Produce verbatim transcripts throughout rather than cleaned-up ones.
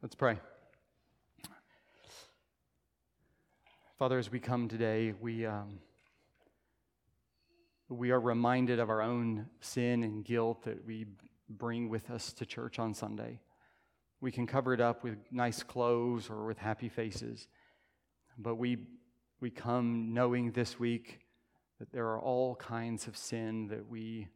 Let's pray. Father, as we come today, we um, we are reminded of our own sin and guilt that we bring with us to church on Sunday. We can cover it up with nice clothes or with happy faces, but we we come knowing this week that there are all kinds of sin that we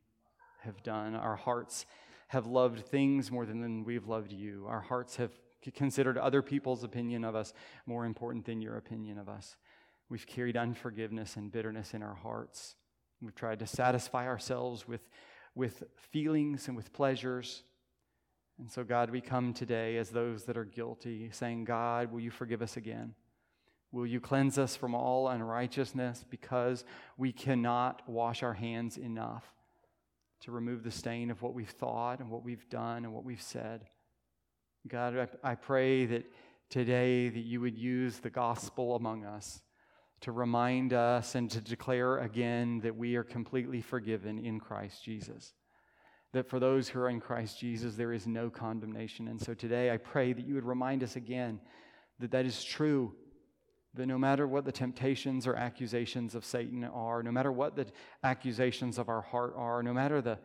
have done. Our hearts have loved things more than we've loved you. Our hearts have considered other people's opinion of us more important than your opinion of us. We've carried unforgiveness and bitterness in our hearts. We've tried to satisfy ourselves with, with feelings and with pleasures. And so, God, we come today as those that are guilty, saying, God, will you forgive us again? Will you cleanse us from all unrighteousness, because we cannot wash our hands enough to remove the stain of what we've thought and what we've done and what we've said. God, I pray that today that you would use the gospel among us to remind us and to declare again that we are completely forgiven in Christ Jesus, that for those who are in Christ Jesus, there is no condemnation. And so today I pray that you would remind us again that that is true, that no matter what the temptations or accusations of Satan are, no matter what the accusations of our heart are, no matter the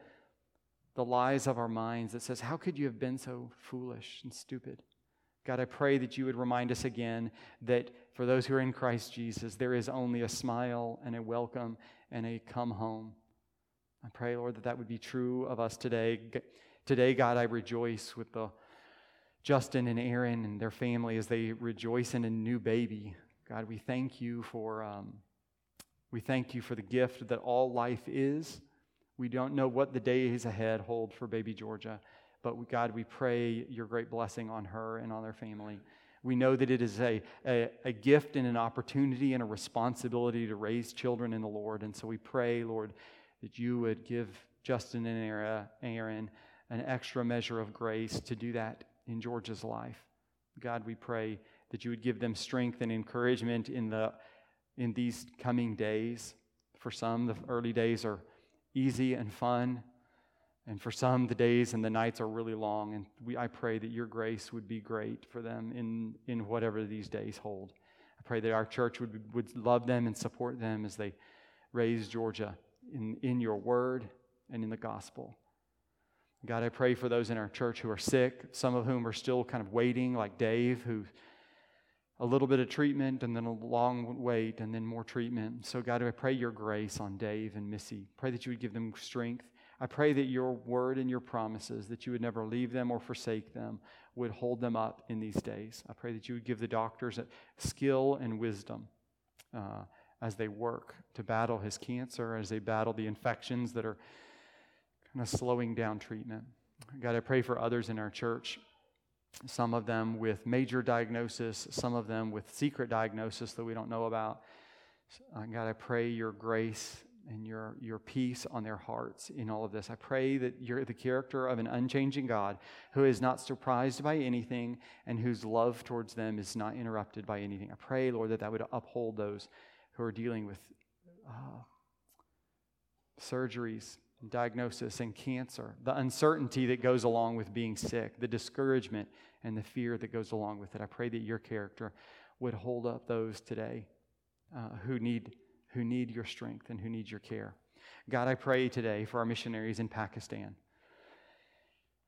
the lies of our minds that says, how could you have been so foolish and stupid? God, I pray that you would remind us again that for those who are in Christ Jesus, there is only a smile and a welcome and a come home. I pray, Lord, that that would be true of us today. Today, God, I rejoice with the Justin and Aaron and their family as they rejoice in a new baby. God, we thank you for um, we thank you for the gift that all life is. We don't know what the days ahead hold for baby Georgia, but we, God, we pray your great blessing on her and on their family. We know that it is a, a, a gift and an opportunity and a responsibility to raise children in the Lord. And so we pray, Lord, that you would give Justin and Aaron an extra measure of grace to do that in Georgia's life. God, we pray that you would give them strength and encouragement in the in these coming days. For some, the early days are easy and fun, and for some, the days and the nights are really long. And we, I pray that your grace would be great for them in, in whatever these days hold. I pray that our church would would love them and support them as they raise Georgia in, in your word and in the gospel. God, I pray for those in our church who are sick, some of whom are still kind of waiting, like Dave, who a little bit of treatment and then a long wait and then more treatment. So God, I pray your grace on Dave and Missy. Pray that you would give them strength. I pray that your word and your promises, that you would never leave them or forsake them, would hold them up in these days. I pray that you would give the doctors skill and wisdom uh, as they work to battle his cancer, as they battle the infections that are kind of slowing down treatment. God, I pray for others in our church, some of them with major diagnosis, some of them with secret diagnosis that we don't know about. Uh, God, I pray your grace and your your peace on their hearts in all of this. I pray that you're the character of an unchanging God who is not surprised by anything and whose love towards them is not interrupted by anything. I pray, Lord, that that would uphold those who are dealing with uh, surgeries, diagnosis, and cancer, the uncertainty that goes along with being sick, the discouragement and the fear that goes along with it. I pray that your character would hold up those today uh, who need who need your strength and who need your care. God, I pray today for our missionaries in Pakistan.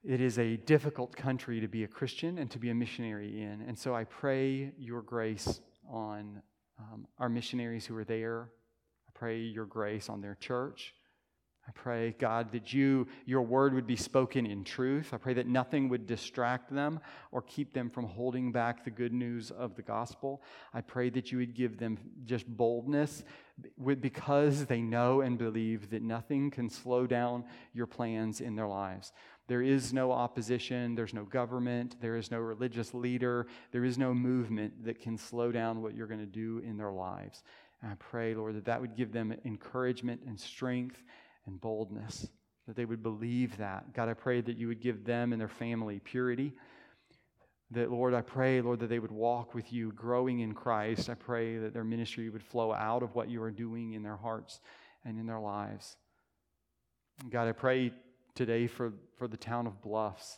It is a difficult country to be a Christian and to be a missionary in, and so I pray your grace on um, our missionaries who are there. I pray your grace on their church. I pray, God, that you, your word would be spoken in truth. I pray that nothing would distract them or keep them from holding back the good news of the gospel. I pray that you would give them just boldness because they know and believe that nothing can slow down your plans in their lives. There is no opposition. There's no government. There is no religious leader. There is no movement that can slow down what you're going to do in their lives. And I pray, Lord, that that would give them encouragement and strength and boldness, that they would believe that. God, I pray that you would give them and their family purity. That, Lord, I pray, Lord, that they would walk with you, growing in Christ. I pray that their ministry would flow out of what you are doing in their hearts and in their lives. God, I pray today for, for the town of Bluffs,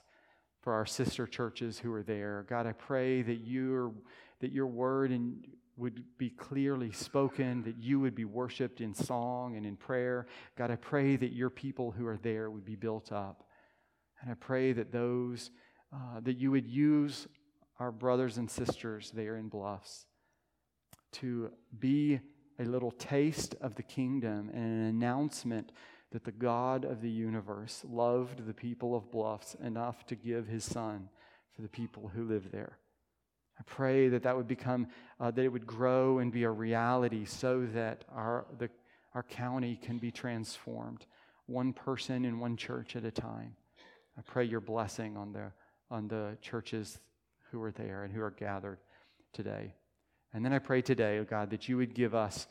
for our sister churches who are there. God, I pray that your, that your word in, would be clearly spoken, that you would be worshiped in song and in prayer. God, I pray that your people who are there would be built up. And I pray that those, uh, that you would use our brothers and sisters there in Bluffs to be a little taste of the kingdom and an announcement that the God of the universe loved the people of Bluffs enough to give his son for the people who live there. I pray that that would become, uh, that it would grow and be a reality so that our, the, our county can be transformed, one person in one church at a time. I pray your blessing on the, on the churches who are there and who are gathered today. And then I pray today, oh God, that you would give us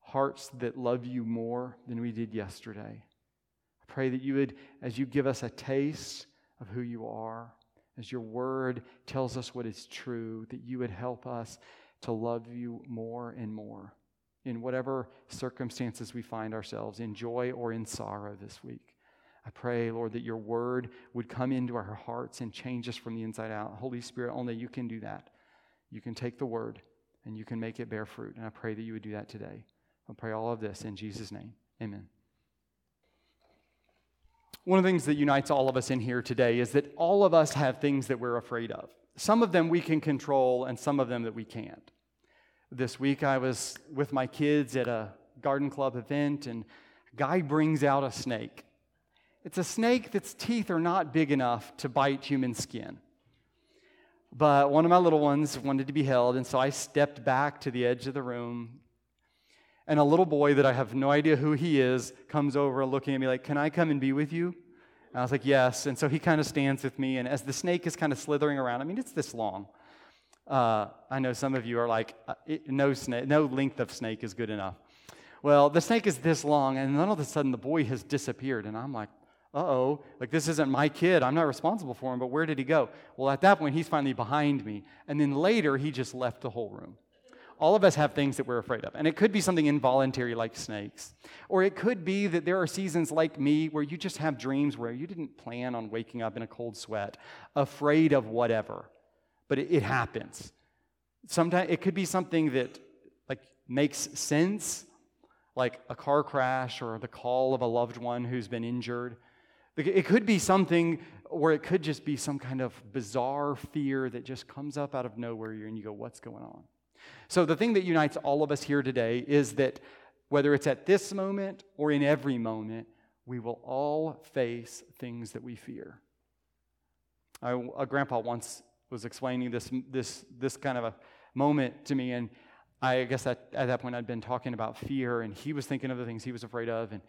hearts that love you more than we did yesterday. I pray that you would, as you give us a taste of who you are, as your word tells us what is true, that you would help us to love you more and more in whatever circumstances we find ourselves, in joy or in sorrow this week. I pray, Lord, that your word would come into our hearts and change us from the inside out. Holy Spirit, only you can do that. You can take the word and you can make it bear fruit. And I pray that you would do that today. I pray all of this in Jesus' name. Amen. One of the things that unites all of us in here today is that all of us have things that we're afraid of. Some of them we can control and some of them that we can't. This week I was with my kids at a garden club event and a guy brings out a snake. It's a snake that's teeth are not big enough to bite human skin. But one of my little ones wanted to be held, and so I stepped back to the edge of the room. And a little boy that I have no idea who he is comes over looking at me like, "Can I come and be with you?" And I was like, "Yes." And so he kind of stands with me. And as the snake is kind of slithering around, I mean, it's this long. Uh, I know some of you are like, it, no snake, no length of snake is good enough. Well, the snake is this long, and then all of a sudden the boy has disappeared. And I'm like, uh-oh, like this isn't my kid. I'm not responsible for him, but where did he go? Well, at that point, he's finally behind me. And then later, he just left the whole room. All of us have things that we're afraid of, and it could be something involuntary like snakes, or it could be that there are seasons like me where you just have dreams where you didn't plan on waking up in a cold sweat, afraid of whatever, but it, it happens. Sometimes it could be something that like makes sense, like a car crash or the call of a loved one who's been injured. It could be something, or it could just be some kind of bizarre fear that just comes up out of nowhere, and you go, "What's going on?" So the thing that unites all of us here today is that whether it's at this moment or in every moment, we will all face things that we fear. I, a grandpa once was explaining this this this kind of a moment to me, and I guess that, at that point I'd been talking about fear, and he was thinking of the things he was afraid of, and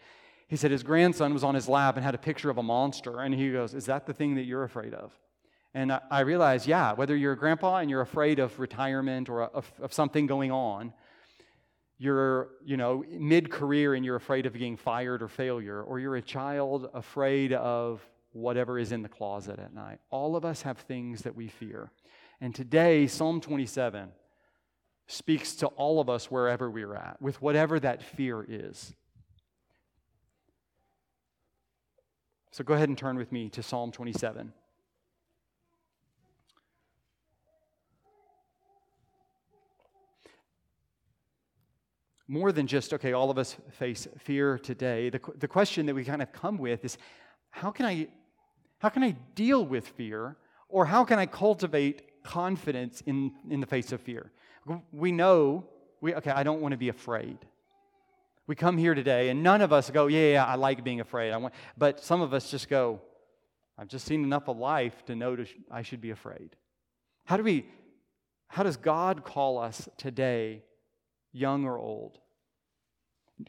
he said his grandson was on his lap and had a picture of a monster, and he goes, "Is that the thing that you're afraid of?" And I realized, yeah, whether you're a grandpa and you're afraid of retirement or of, of something going on, you're, you know, mid-career and you're afraid of being fired or failure, or you're a child afraid of whatever is in the closet at night. All of us have things that we fear. And today, Psalm twenty-seven speaks to all of us wherever we're at, with whatever that fear is. So go ahead and turn with me to Psalm twenty-seven. More than just, okay, all of us face fear today, the the question that we kind of come with is, how can I, how can I deal with fear, or how can I cultivate confidence in, in the face of fear? We know, we okay, I don't want to be afraid. We come here today, and none of us go, yeah, yeah, I like being afraid. I want, but some of us just go, I've just seen enough of life to know to sh- I should be afraid. How do we, how does God call us today, young or old,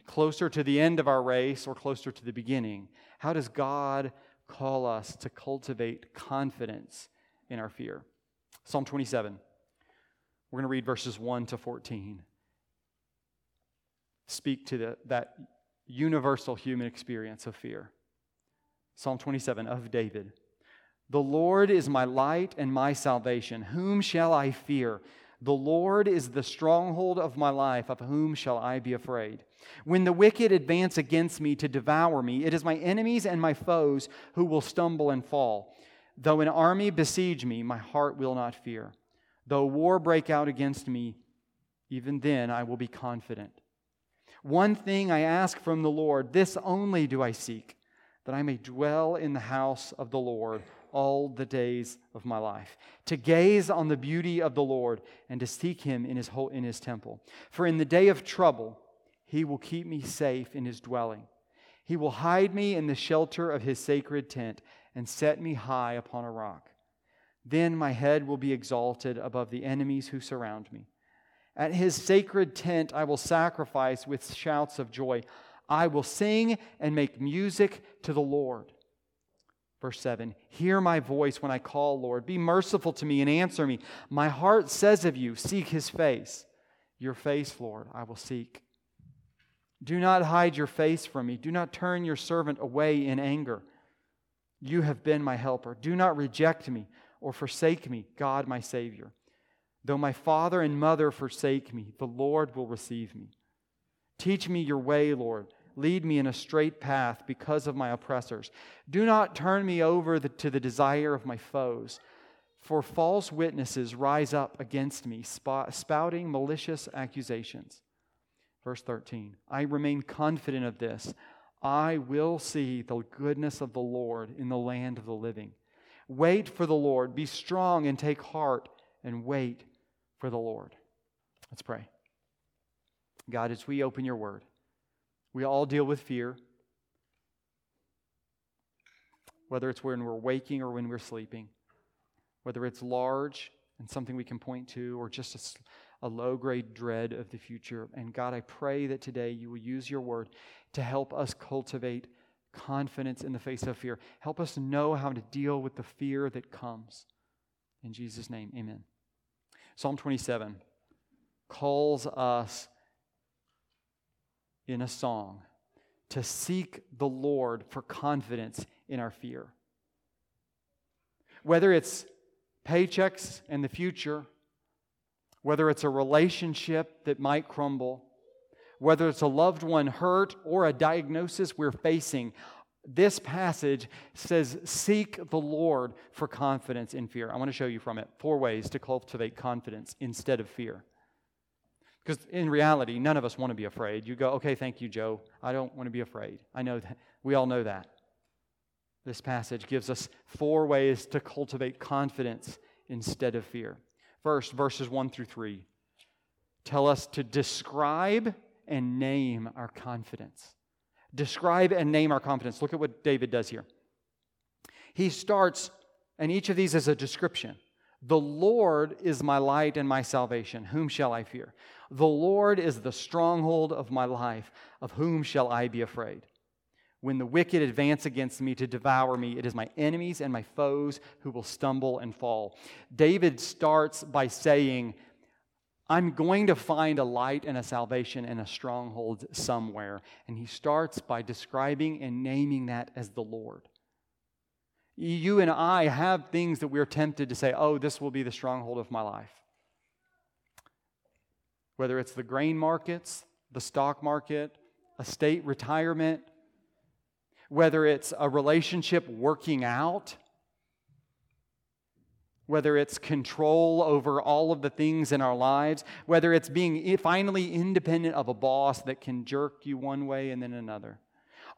closer to the end of our race or closer to the beginning? How does God call us to cultivate confidence in our fear? Psalm twenty-seven. We're going to read verses one to fourteen. Speak to the, that universal human experience of fear. Psalm twenty-seven of David. The Lord is my light and my salvation. Whom shall I fear? The Lord is the stronghold of my life, of whom shall I be afraid? When the wicked advance against me to devour me, it is my enemies and my foes who will stumble and fall. Though an army besiege me, my heart will not fear. Though war break out against me, even then I will be confident. One thing I ask from the Lord, this only do I seek, that I may dwell in the house of the Lord all the days of my life, to gaze on the beauty of the Lord and to seek Him in His whole, in His temple. For in the day of trouble, He will keep me safe in His dwelling. He will hide me in the shelter of His sacred tent and set me high upon a rock. Then my head will be exalted above the enemies who surround me. At His sacred tent I will sacrifice with shouts of joy. I will sing and make music to the Lord. Verse seven, hear my voice when I call, Lord. Be merciful to me and answer me. My heart says of you, seek His face. Your face, Lord, I will seek. Do not hide your face from me. Do not turn your servant away in anger. You have been my helper. Do not reject me or forsake me, God my Savior. Though my father and mother forsake me, the Lord will receive me. Teach me your way, Lord. Lead me in a straight path because of my oppressors. Do not turn me over the, to the desire of my foes. For false witnesses rise up against me, spouting malicious accusations. Verse thirteen, I remain confident of this. I will see the goodness of the Lord in the land of the living. Wait for the Lord. Be strong and take heart and wait for the Lord. Let's pray. God, as we open your word, we all deal with fear, whether it's when we're waking or when we're sleeping, whether it's large and something we can point to or just a sl- a low-grade dread of the future. And God, I pray that today you will use your word to help us cultivate confidence in the face of fear. Help us know how to deal with the fear that comes. In Jesus' name, amen. Psalm twenty-seven calls us in a song to seek the Lord for confidence in our fear. Whether it's paychecks and the future, whether it's a relationship that might crumble, whether it's a loved one hurt or a diagnosis we're facing, this passage says, seek the Lord for confidence in fear. I want to show you from it four ways to cultivate confidence instead of fear. Because in reality, none of us want to be afraid. You go, okay, thank you, Joe. I don't want to be afraid. I know that. We all know that. This passage gives us four ways to cultivate confidence instead of fear. First, verses one through three tell us to describe and name our confidence. Describe and name our confidence. Look at what David does here. He starts, and each of these is a description. The Lord is my light and my salvation. Whom shall I fear? The Lord is the stronghold of my life. Of whom shall I be afraid? When the wicked advance against me to devour me, it is my enemies and my foes who will stumble and fall. David starts by saying, I'm going to find a light and a salvation and a stronghold somewhere. And he starts by describing and naming that as the Lord. You and I have things that we're tempted to say, oh, this will be the stronghold of my life. Whether it's the grain markets, the stock market, estate retirement, whether it's a relationship working out, whether it's control over all of the things in our lives, whether it's being finally independent of a boss that can jerk you one way and then another.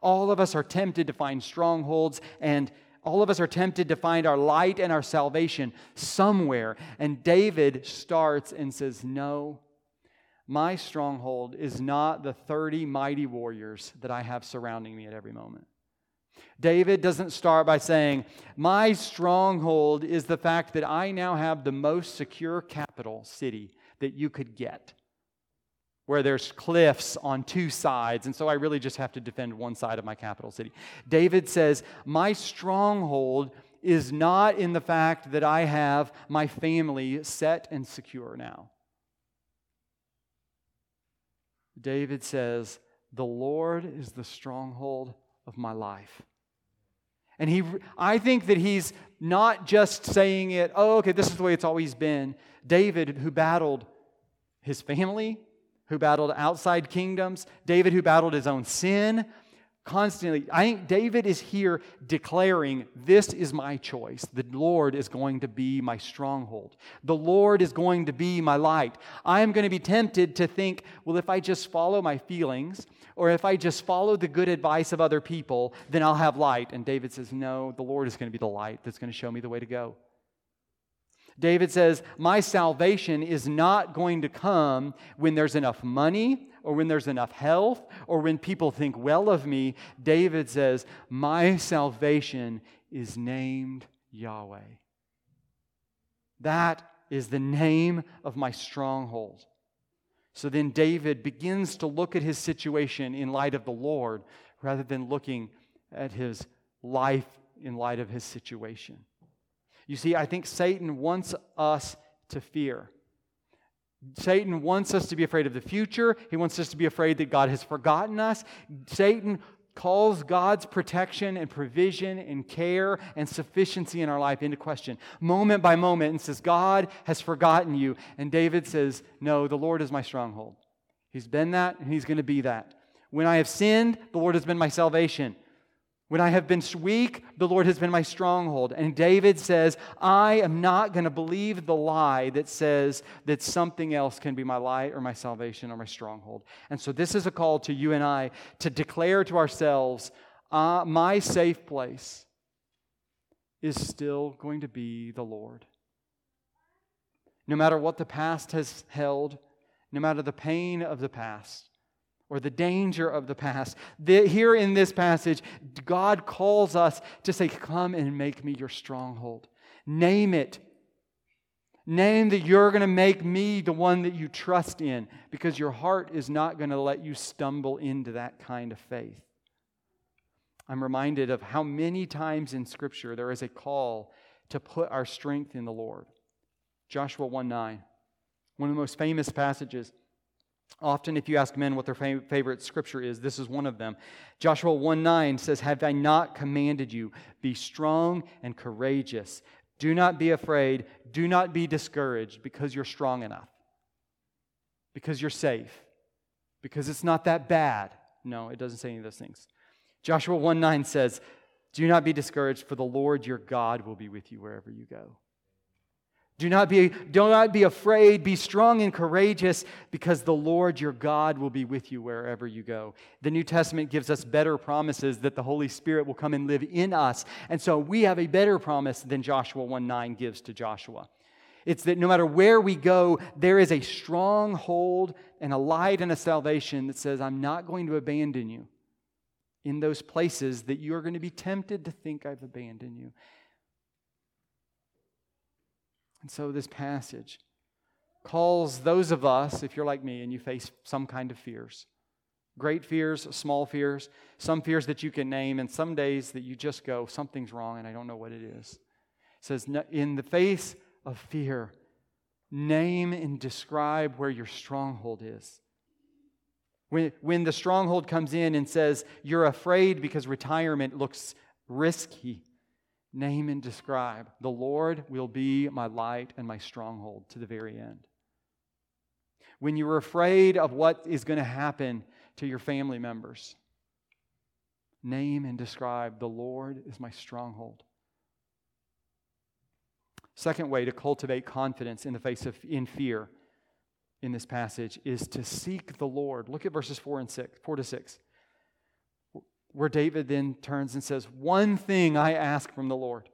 All of us are tempted to find strongholds, and all of us are tempted to find our light and our salvation somewhere. And David starts and says, no, my stronghold is not the thirty mighty warriors that I have surrounding me at every moment. David doesn't start by saying, my stronghold is the fact that I now have the most secure capital city that you could get, where there's cliffs on two sides, and so I really just have to defend one side of my capital city. David says, my stronghold is not in the fact that I have my family set and secure now. David says, the Lord is the stronghold of my life. And he, I think that he's not just saying it, oh, okay, this is the way it's always been. David, who battled his family, who battled outside kingdoms, David, who battled his own sin, Constantly, I think David is here declaring, this is my choice. The Lord is going to be my stronghold. The Lord is going to be my light. I'm going to be tempted to think, well, if I just follow my feelings, or if I just follow the good advice of other people, then I'll have light. And David says, no, the Lord is going to be the light that's going to show me the way to go. David says, my salvation is not going to come when there's enough money, or when there's enough health, or when people think well of me. David says, my salvation is named Yahweh. That is the name of my stronghold. So then David begins to look at his situation in light of the Lord, rather than looking at his life in light of his situation. You see, I think Satan wants us to fear. Satan wants us to be afraid of the future. He wants us to be afraid that God has forgotten us. Satan calls God's protection and provision and care and sufficiency in our life into question, moment by moment, and says, God has forgotten you. And David says, no, the Lord is my stronghold. He's been that, and He's going to be that. When I have sinned, the Lord has been my salvation. When I have been weak, the Lord has been my stronghold. And David says, I am not going to believe the lie that says that something else can be my light or my salvation or my stronghold. And so this is a call to you and I to declare to ourselves, uh, my safe place is still going to be the Lord. No matter what the past has held, no matter the pain of the past, or the danger of the past. The, here in this passage, God calls us to say, come and make me your stronghold. Name it. Name that you're going to make me the one that you trust in, because your heart is not going to let you stumble into that kind of faith. I'm reminded of how many times in Scripture there is a call to put our strength in the Lord. Joshua one nine, one of the most famous passages. Often if you ask men what their favorite scripture is, this is one of them. Joshua one nine says, have I not commanded you? Be strong and courageous. Do not be afraid. Do not be discouraged, because you're strong enough. Because you're safe. Because it's not that bad. No, it doesn't say any of those things. Joshua one nine says, do not be discouraged, for the Lord your God will be with you wherever you go. Do not be, do not be afraid. Be strong and courageous, because the Lord your God will be with you wherever you go. The New Testament gives us better promises that the Holy Spirit will come and live in us. And so we have a better promise than Joshua one nine gives to Joshua. It's that no matter where we go, there is a stronghold and a light and a salvation that says, I'm not going to abandon you in those places that you're going to be tempted to think I've abandoned you. And so this passage calls those of us, if you're like me and you face some kind of fears, great fears, small fears, some fears that you can name, and some days that you just go, something's wrong and I don't know what it is. It says, in the face of fear, name and describe where your stronghold is. When, when the stronghold comes in and says, you're afraid because retirement looks risky, name and describe, the Lord will be my light and my stronghold to the very end. When you're afraid of what is going to happen to your family members, name and describe, the Lord is my stronghold. Second way to cultivate confidence in the face of in fear in this passage is to seek the Lord. Look at verses four and six, four to six. Where David then turns and says, one thing I ask from the Lord,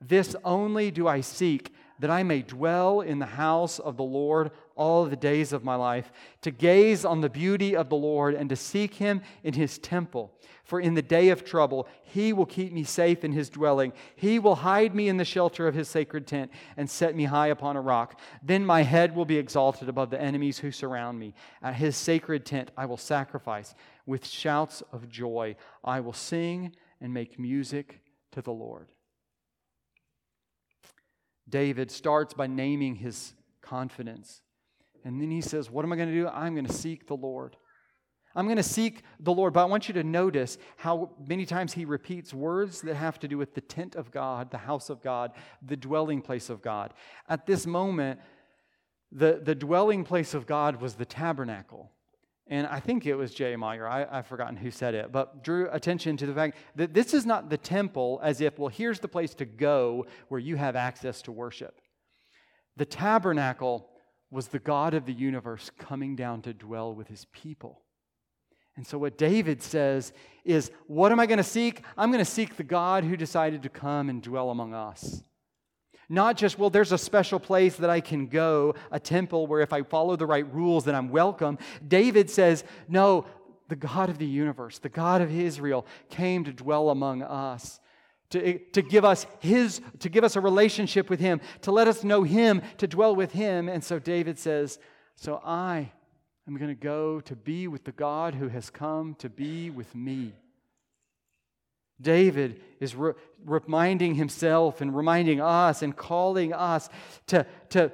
this only do I seek, that I may dwell in the house of the Lord all the days of my life, to gaze on the beauty of the Lord and to seek Him in His temple. For in the day of trouble, He will keep me safe in His dwelling. He will hide me in the shelter of His sacred tent and set me high upon a rock. Then my head will be exalted above the enemies who surround me. At His sacred tent I will sacrifice. With shouts of joy, I will sing and make music to the Lord. David starts by naming his confidence. And then he says, what am I going to do? I'm going to seek the Lord. I'm going to seek the Lord. But I want you to notice how many times he repeats words that have to do with the tent of God, the house of God, the dwelling place of God. At this moment, the, the dwelling place of God was the tabernacle. And I think it was Jay Meyer. I, I've forgotten who said it, but drew attention to the fact that this is not the temple as if, well, here's the place to go where you have access to worship. The tabernacle was the God of the universe coming down to dwell with his people. And so what David says is, what am I going to seek? I'm going to seek the God who decided to come and dwell among us. Not just, well, there's a special place that I can go, a temple where if I follow the right rules, then I'm welcome. David says, no, the God of the universe, the God of Israel came to dwell among us, to, to give us his, to give us a relationship with him, to let us know him, to dwell with him. And so David says, so I am going to go to be with the God who has come to be with me. David is re- reminding himself and reminding us and calling us to, to,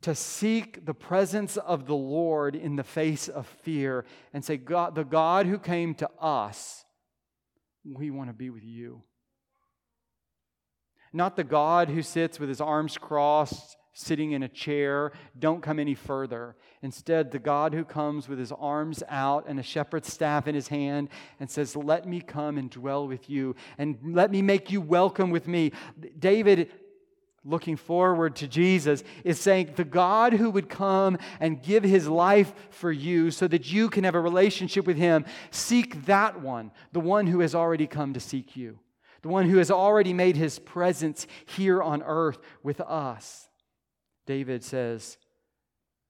to seek the presence of the Lord in the face of fear and say, God, the God who came to us, we want to be with you. Not the God who sits with his arms crossed, sitting in a chair, don't come any further. Instead, the God who comes with his arms out and a shepherd's staff in his hand and says, let me come and dwell with you and let me make you welcome with me. David, looking forward to Jesus, is saying the God who would come and give his life for you so that you can have a relationship with him, seek that one, the one who has already come to seek you, the one who has already made his presence here on earth with us. David says,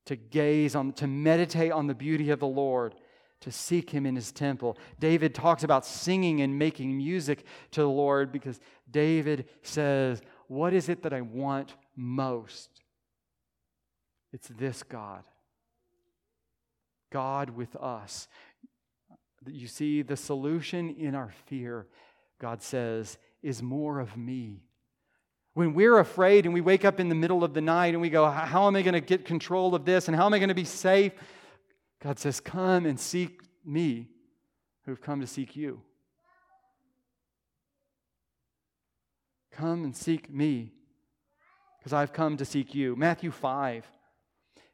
to gaze on, to meditate on the beauty of the Lord, to seek him in his temple. David talks about singing and making music to the Lord because David says, what is it that I want most? It's this God. God with us. You see, the solution in our fear, God says, is more of me. When we're afraid and we wake up in the middle of the night and we go, how am I going to get control of this? And how am I going to be safe? God says, come and seek me who've come to seek you. Come and seek me because I've come to seek you. Matthew five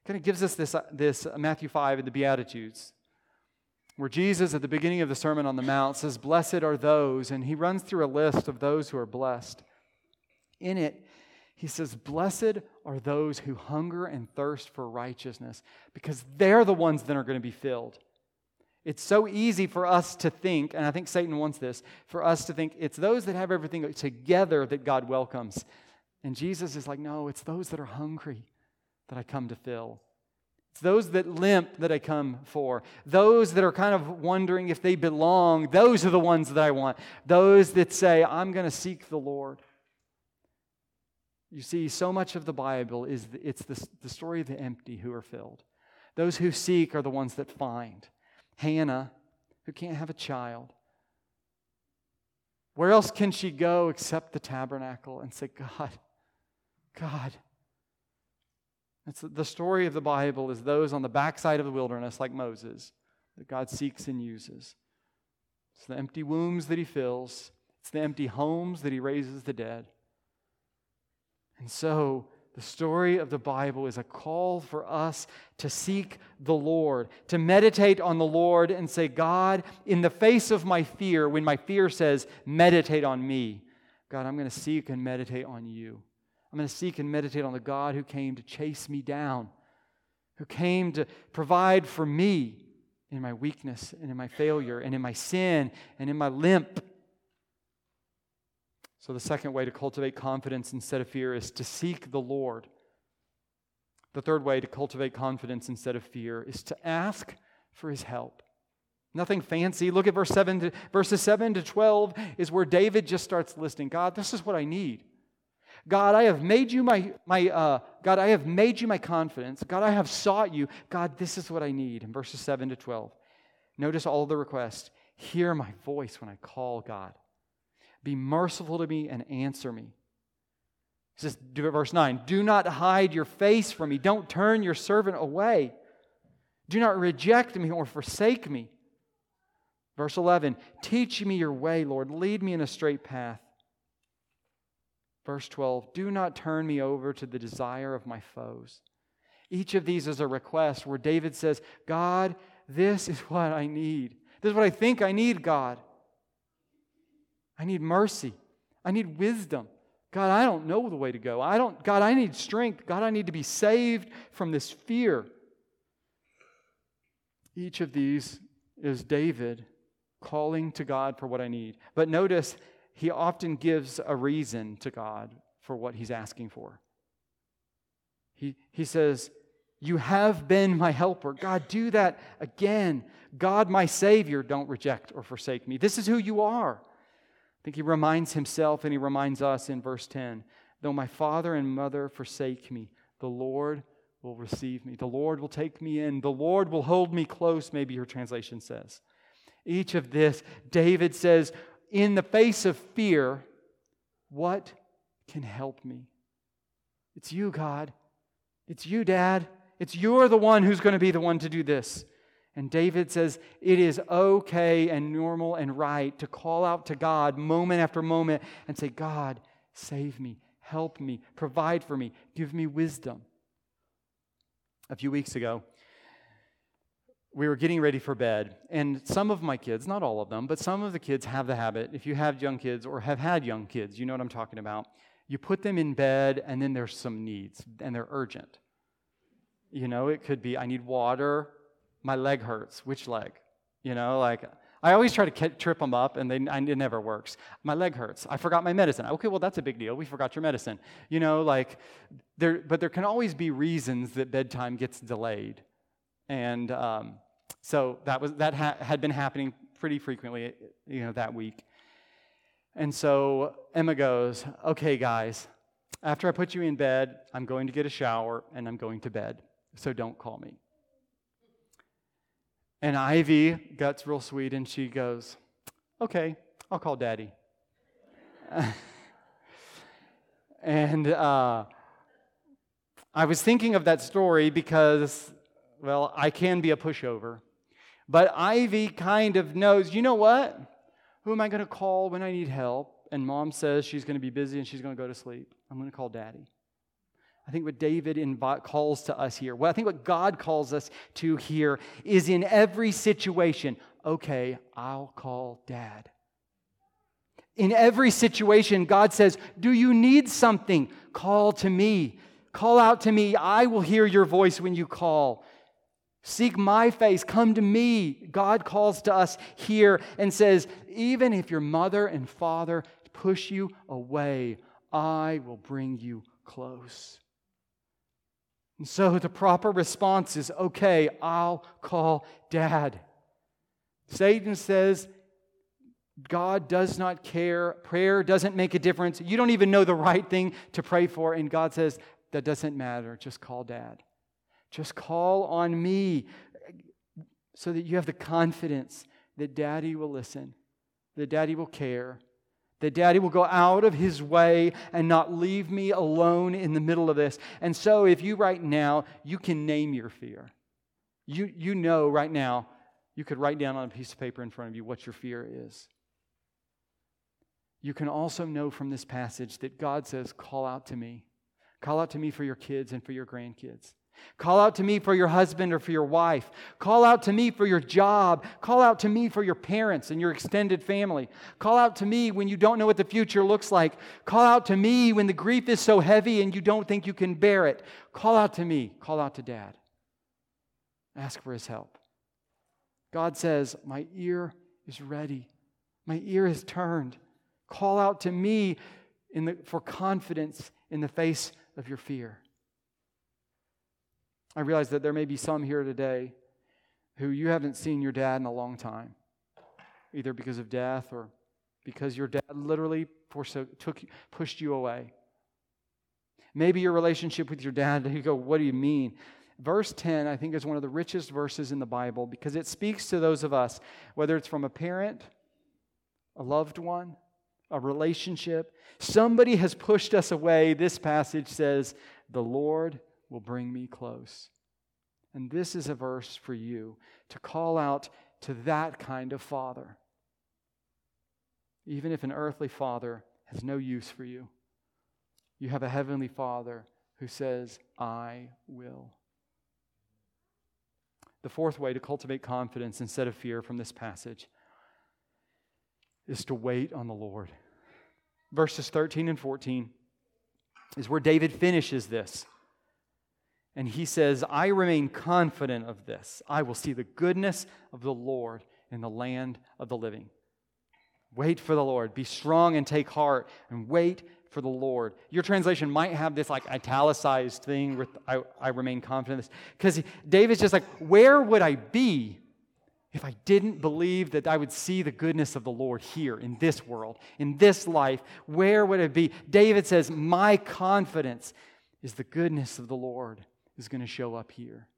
kind of gives us this, this Matthew five in the Beatitudes where Jesus at the beginning of the Sermon on the Mount says, blessed are those, and he runs through a list of those who are blessed. In it, he says, blessed are those who hunger and thirst for righteousness, because they're the ones that are going to be filled. It's so easy for us to think, and I think Satan wants this, for us to think it's those that have everything together that God welcomes. And Jesus is like, no, it's those that are hungry that I come to fill. It's those that limp that I come for. Those that are kind of wondering if they belong, those are the ones that I want. Those that say, I'm going to seek the Lord. You see, so much of the Bible is the, it's the, the story of the empty who are filled. Those who seek are the ones that find. Hannah, who can't have a child. Where else can she go except the tabernacle and say, God, God. It's the story of the Bible is those on the backside of the wilderness like Moses that God seeks and uses. It's the empty wombs that he fills. It's the empty homes that he raises the dead. And so the story of the Bible is a call for us to seek the Lord, to meditate on the Lord and say, God, in the face of my fear, when my fear says, meditate on me, God, I'm going to seek and meditate on you. I'm going to seek and meditate on the God who came to chase me down, who came to provide for me in my weakness and in my failure and in my sin and in my limp. So the second way to cultivate confidence instead of fear is to seek the Lord. The third way to cultivate confidence instead of fear is to ask for his help. Nothing fancy. Look at verse seven to, verses seven to twelve is where David just starts listing. God, this is what I need. God, I have made you my my uh, God, I have made you my confidence. God, I have sought you. God, this is what I need. In verses seven to twelve. Notice all the requests. Hear my voice when I call, God. Be merciful to me and answer me. It says, verse nine, do not hide your face from me. Don't turn your servant away. Do not reject me or forsake me. Verse eleven, teach me your way, Lord. Lead me in a straight path. Verse twelve, do not turn me over to the desire of my foes. Each of these is a request where David says, God, this is what I need. This is what I think I need, God. I need mercy. I need wisdom. God, I don't know the way to go. I don't, God, I need strength. God, I need to be saved from this fear. Each of these is David calling to God for what I need. But notice, he often gives a reason to God for what he's asking for. He, he says, you have been my helper. God, do that again. God, my Savior, don't reject or forsake me. This is who you are. I think he reminds himself and he reminds us in verse ten. Though my father and mother forsake me, the Lord will receive me. The Lord will take me in. The Lord will hold me close, maybe your translation says. Each of this, David says, in the face of fear, what can help me? It's you, God. It's you, Dad. It's you're the one who's going to be the one to do this. And David says, it is okay and normal and right to call out to God moment after moment and say, God, save me, help me, provide for me, give me wisdom. A few weeks ago, we were getting ready for bed, and some of my kids, not all of them, but some of the kids have the habit, if you have young kids or have had young kids, you know what I'm talking about. You put them in bed, and then there's some needs, and they're urgent. You know, it could be, I need water, my leg hurts. Which leg? You know, like, I always try to ke- trip them up, and they, I, it never works. My leg hurts. I forgot my medicine. Okay, well, that's a big deal. We forgot your medicine. You know, like, there. But there can always be reasons that bedtime gets delayed. And um, so that was that ha- had been happening pretty frequently, you know, that week. And so Emma goes, okay, guys, after I put you in bed, I'm going to get a shower, and I'm going to bed. So don't call me. And Ivy gets real sweet, and she goes, okay, I'll call Daddy. And uh, I was thinking of that story because, well, I can be a pushover. But Ivy kind of knows, you know what? Who am I going to call when I need help? And Mom says she's going to be busy and she's going to go to sleep. I'm going to call Daddy. I think what David inv- calls to us here, well, I think what God calls us to here is in every situation, okay, I'll call Dad. In every situation, God says, do you need something? Call to me. Call out to me. I will hear your voice when you call. Seek my face. Come to me. God calls to us here and says, even if your mother and father push you away, I will bring you close. And so the proper response is, okay, I'll call Dad. Satan says, God does not care. Prayer doesn't make a difference. You don't even know the right thing to pray for. And God says, that doesn't matter. Just call Dad. Just call on me so that you have the confidence that Daddy will listen, that Daddy will care, that Daddy will go out of his way and not leave me alone in the middle of this. And so if you right now, you can name your fear. You, you know right now, you could write down on a piece of paper in front of you what your fear is. You can also know from this passage that God says, call out to me. Call out to me for your kids and for your grandkids. Call out to me for your husband or for your wife. Call out to me for your job. Call out to me for your parents and your extended family. Call out to me when you don't know what the future looks like. Call out to me when the grief is so heavy and you don't think you can bear it. Call out to me. Call out to Dad. Ask for his help. God says, my ear is ready. My ear is turned. Call out to me in the, for confidence in the face of your fear. I realize that there may be some here today who you haven't seen your dad in a long time, either because of death or because your dad literally forsook, took, pushed you away. Maybe your relationship with your dad, you go, what do you mean? Verse ten, I think, is one of the richest verses in the Bible because it speaks to those of us, whether it's from a parent, a loved one, a relationship. Somebody has pushed us away. This passage says, the Lord will bring me close. And this is a verse for you to call out to that kind of father. Even if an earthly father has no use for you, you have a heavenly Father who says, I will. The fourth way to cultivate confidence instead of fear from this passage is to wait on the Lord. Verses thirteen and fourteen is where David finishes this. And he says, I remain confident of this. I will see the goodness of the Lord in the land of the living. Wait for the Lord. Be strong and take heart and wait for the Lord. Your translation might have this like italicized thing with I, I remain confident of this. Because David's just like, where would I be if I didn't believe that I would see the goodness of the Lord here in this world, in this life? Where would it be? David says, my confidence is the goodness of the Lord is going to show up here.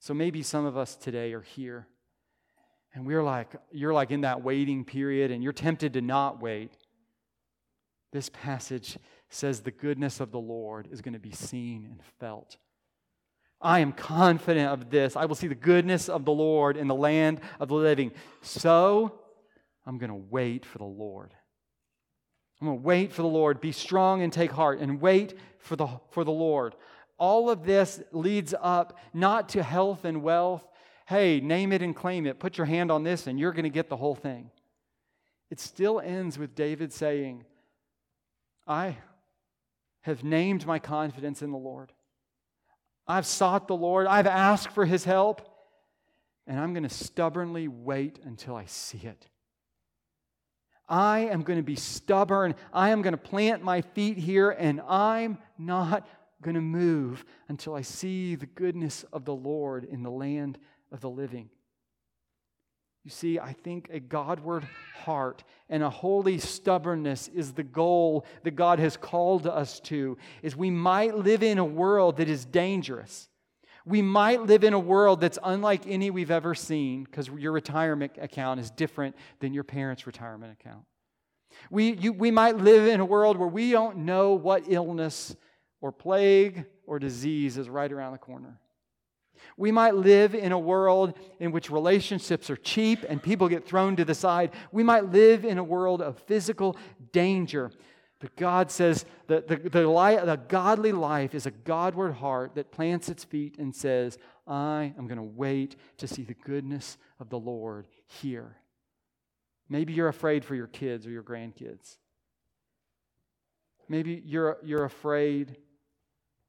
So maybe some of us today are here and we're like, you're like in that waiting period and you're tempted to not wait. This passage says the goodness of the Lord is going to be seen and felt. I am confident of this. I will see the goodness of the Lord in the land of the living. So I'm going to wait for the Lord. I'm going to wait for the Lord. Be strong and take heart and wait for the, for the Lord. All of this leads up not to health and wealth. Hey, name it and claim it. Put your hand on this and you're going to get the whole thing. It still ends with David saying, I have named my confidence in the Lord. I've sought the Lord. I've asked for His help. And I'm going to stubbornly wait until I see it. I am going to be stubborn. I am going to plant my feet here, and I'm not going to move until I see the goodness of the Lord in the land of the living. You see, I think a Godward heart and a holy stubbornness is the goal that God has called us to, is we might live in a world that is dangerous. We might live in a world that's unlike any we've ever seen because your retirement account is different than your parents' retirement account. We, you, we might live in a world where we don't know what illness or plague or disease is right around the corner. We might live in a world in which relationships are cheap and people get thrown to the side. We might live in a world of physical danger. But God says that the, the, the, li- the godly life is a Godward heart that plants its feet and says, I am going to wait to see the goodness of the Lord here. Maybe you're afraid for your kids or your grandkids. Maybe you're, you're afraid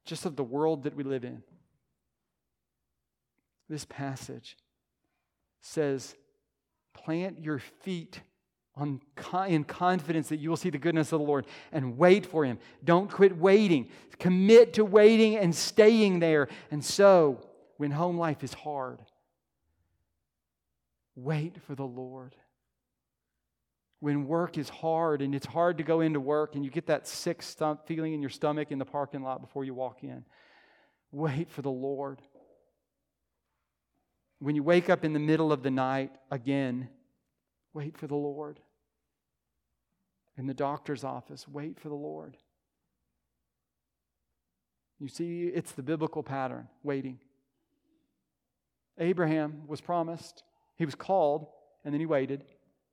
just of the world that we live in. This passage says, plant your feet On, in confidence that you will see the goodness of the Lord and wait for Him. Don't quit waiting. Commit to waiting and staying there. And so, when home life is hard, wait for the Lord. When work is hard and it's hard to go into work and you get that sick stump feeling in your stomach in the parking lot before you walk in, wait for the Lord. When you wake up in the middle of the night again, wait for the Lord. In the doctor's office, wait for the Lord. You see, it's the biblical pattern, waiting. Abraham was promised, he was called, and then he waited,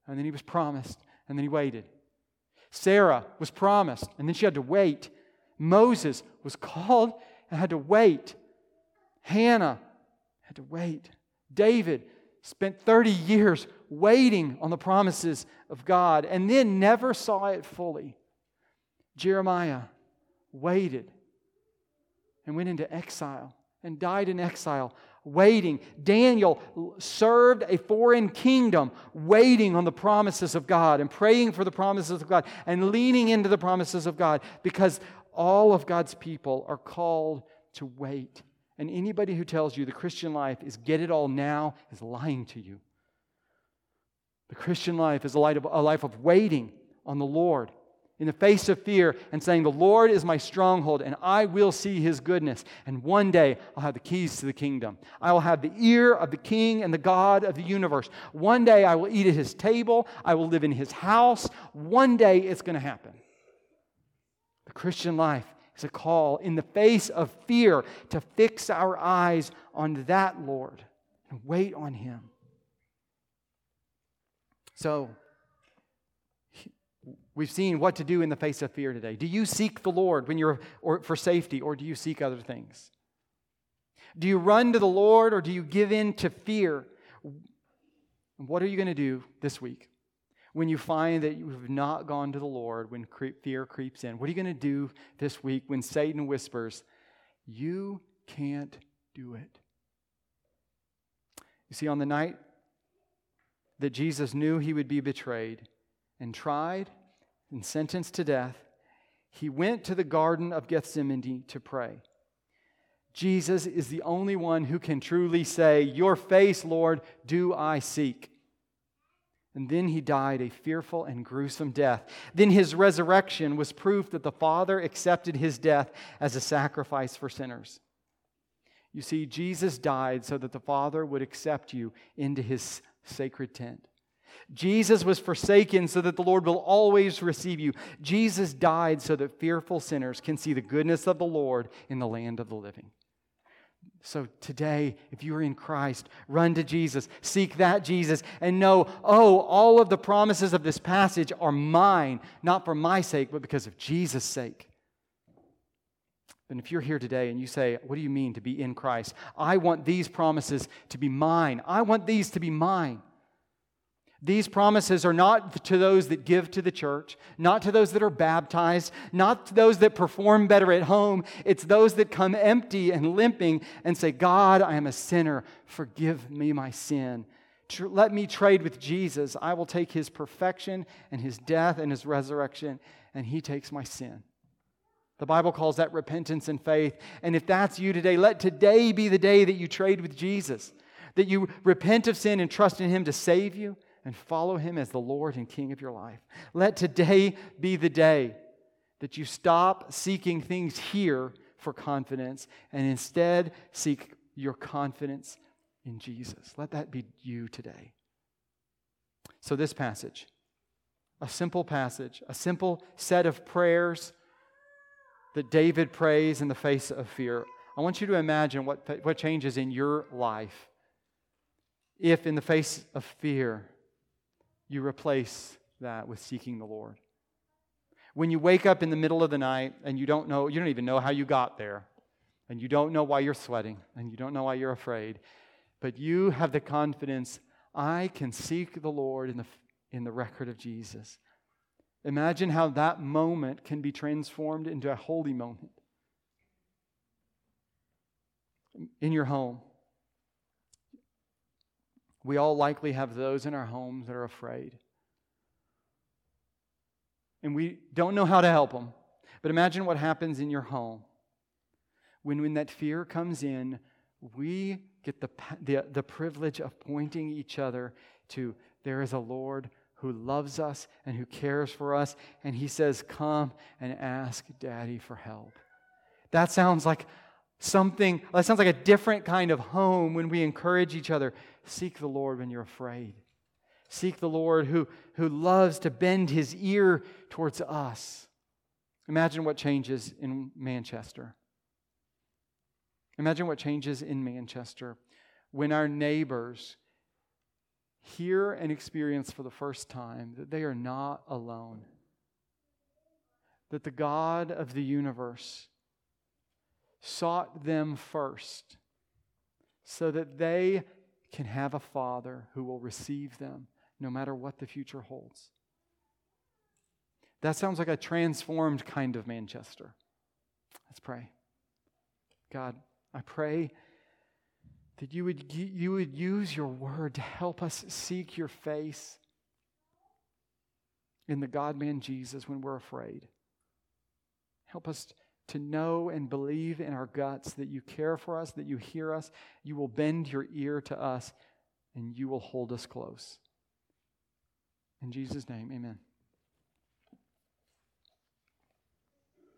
and then he was promised, and then he waited. Sarah was promised, and then she had to wait. Moses was called and had to wait. Hannah had to wait. David spent thirty years waiting on the promises of God, and then never saw it fully. Jeremiah waited and went into exile and died in exile, waiting. Daniel served a foreign kingdom, waiting on the promises of God and praying for the promises of God and leaning into the promises of God, because all of God's people are called to wait. And anybody who tells you the Christian life is get it all now is lying to you. The Christian life is a life, of, a life of waiting on the Lord in the face of fear and saying, the Lord is my stronghold and I will see His goodness. And one day I'll have the keys to the kingdom. I will have the ear of the King and the God of the universe. One day I will eat at His table. I will live in His house. One day it's going to happen. The Christian life is a call in the face of fear to fix our eyes on that Lord and wait on Him. So, we've seen what to do in the face of fear today. Do you seek the Lord when you're or for safety, or do you seek other things? Do you run to the Lord or do you give in to fear? What are you going to do this week when you find that you have not gone to the Lord, when cre- fear creeps in? What are you going to do this week when Satan whispers, you can't do it? You see, on the night that Jesus knew he would be betrayed and tried and sentenced to death, he went to the Garden of Gethsemane to pray. Jesus is the only one who can truly say, your face, Lord, do I seek. And then he died a fearful and gruesome death. Then his resurrection was proof that the Father accepted his death as a sacrifice for sinners. You see, Jesus died so that the Father would accept you into his sacred tent. Jesus was forsaken so that the Lord will always receive you. Jesus died so that fearful sinners can see the goodness of the Lord in the land of the living. So today, if you are in Christ, run to Jesus, seek that Jesus, and know, oh, all of the promises of this passage are mine, not for my sake, but because of Jesus' sake. And if you're here today and you say, what do you mean to be in Christ? I want these promises to be mine. I want these to be mine. These promises are not to those that give to the church, not to those that are baptized, not to those that perform better at home. It's those that come empty and limping and say, God, I am a sinner. Forgive me my sin. Let me trade with Jesus. I will take his perfection and his death and his resurrection, and he takes my sin. The Bible calls that repentance and faith. And if that's you today, let today be the day that you trade with Jesus, that you repent of sin and trust in him to save you and follow him as the Lord and King of your life. Let today be the day that you stop seeking things here for confidence and instead seek your confidence in Jesus. Let that be you today. So this passage, a simple passage, a simple set of prayers that David prays in the face of fear. I want you to imagine what, what changes in your life if in the face of fear you replace that with seeking the Lord. When you wake up in the middle of the night and you don't know, you don't even know how you got there, and you don't know why you're sweating, and you don't know why you're afraid, but you have the confidence, I can seek the Lord in the in the record of Jesus. Imagine how that moment can be transformed into a holy moment. In your home, we all likely have those in our homes that are afraid. And we don't know how to help them. But imagine what happens in your home. When, when that fear comes in, we get the, the, the privilege of pointing each other to there is a Lord who loves us and who cares for us. And he says, come and ask Daddy for help. That sounds like Something, that sounds like a different kind of home when we encourage each other. Seek the Lord when you're afraid. Seek the Lord who, who loves to bend his ear towards us. Imagine what changes in Manchester. Imagine what changes in Manchester when our neighbors hear and experience for the first time that they are not alone. That the God of the universe sought them first so that they can have a Father who will receive them no matter what the future holds. That sounds like a transformed kind of Manchester. Let's pray. God, I pray that you would, you would use your word to help us seek your face in the God-man Jesus when we're afraid. Help us to know and believe in our guts that you care for us, that you hear us, you will bend your ear to us, and you will hold us close. In Jesus' name, amen.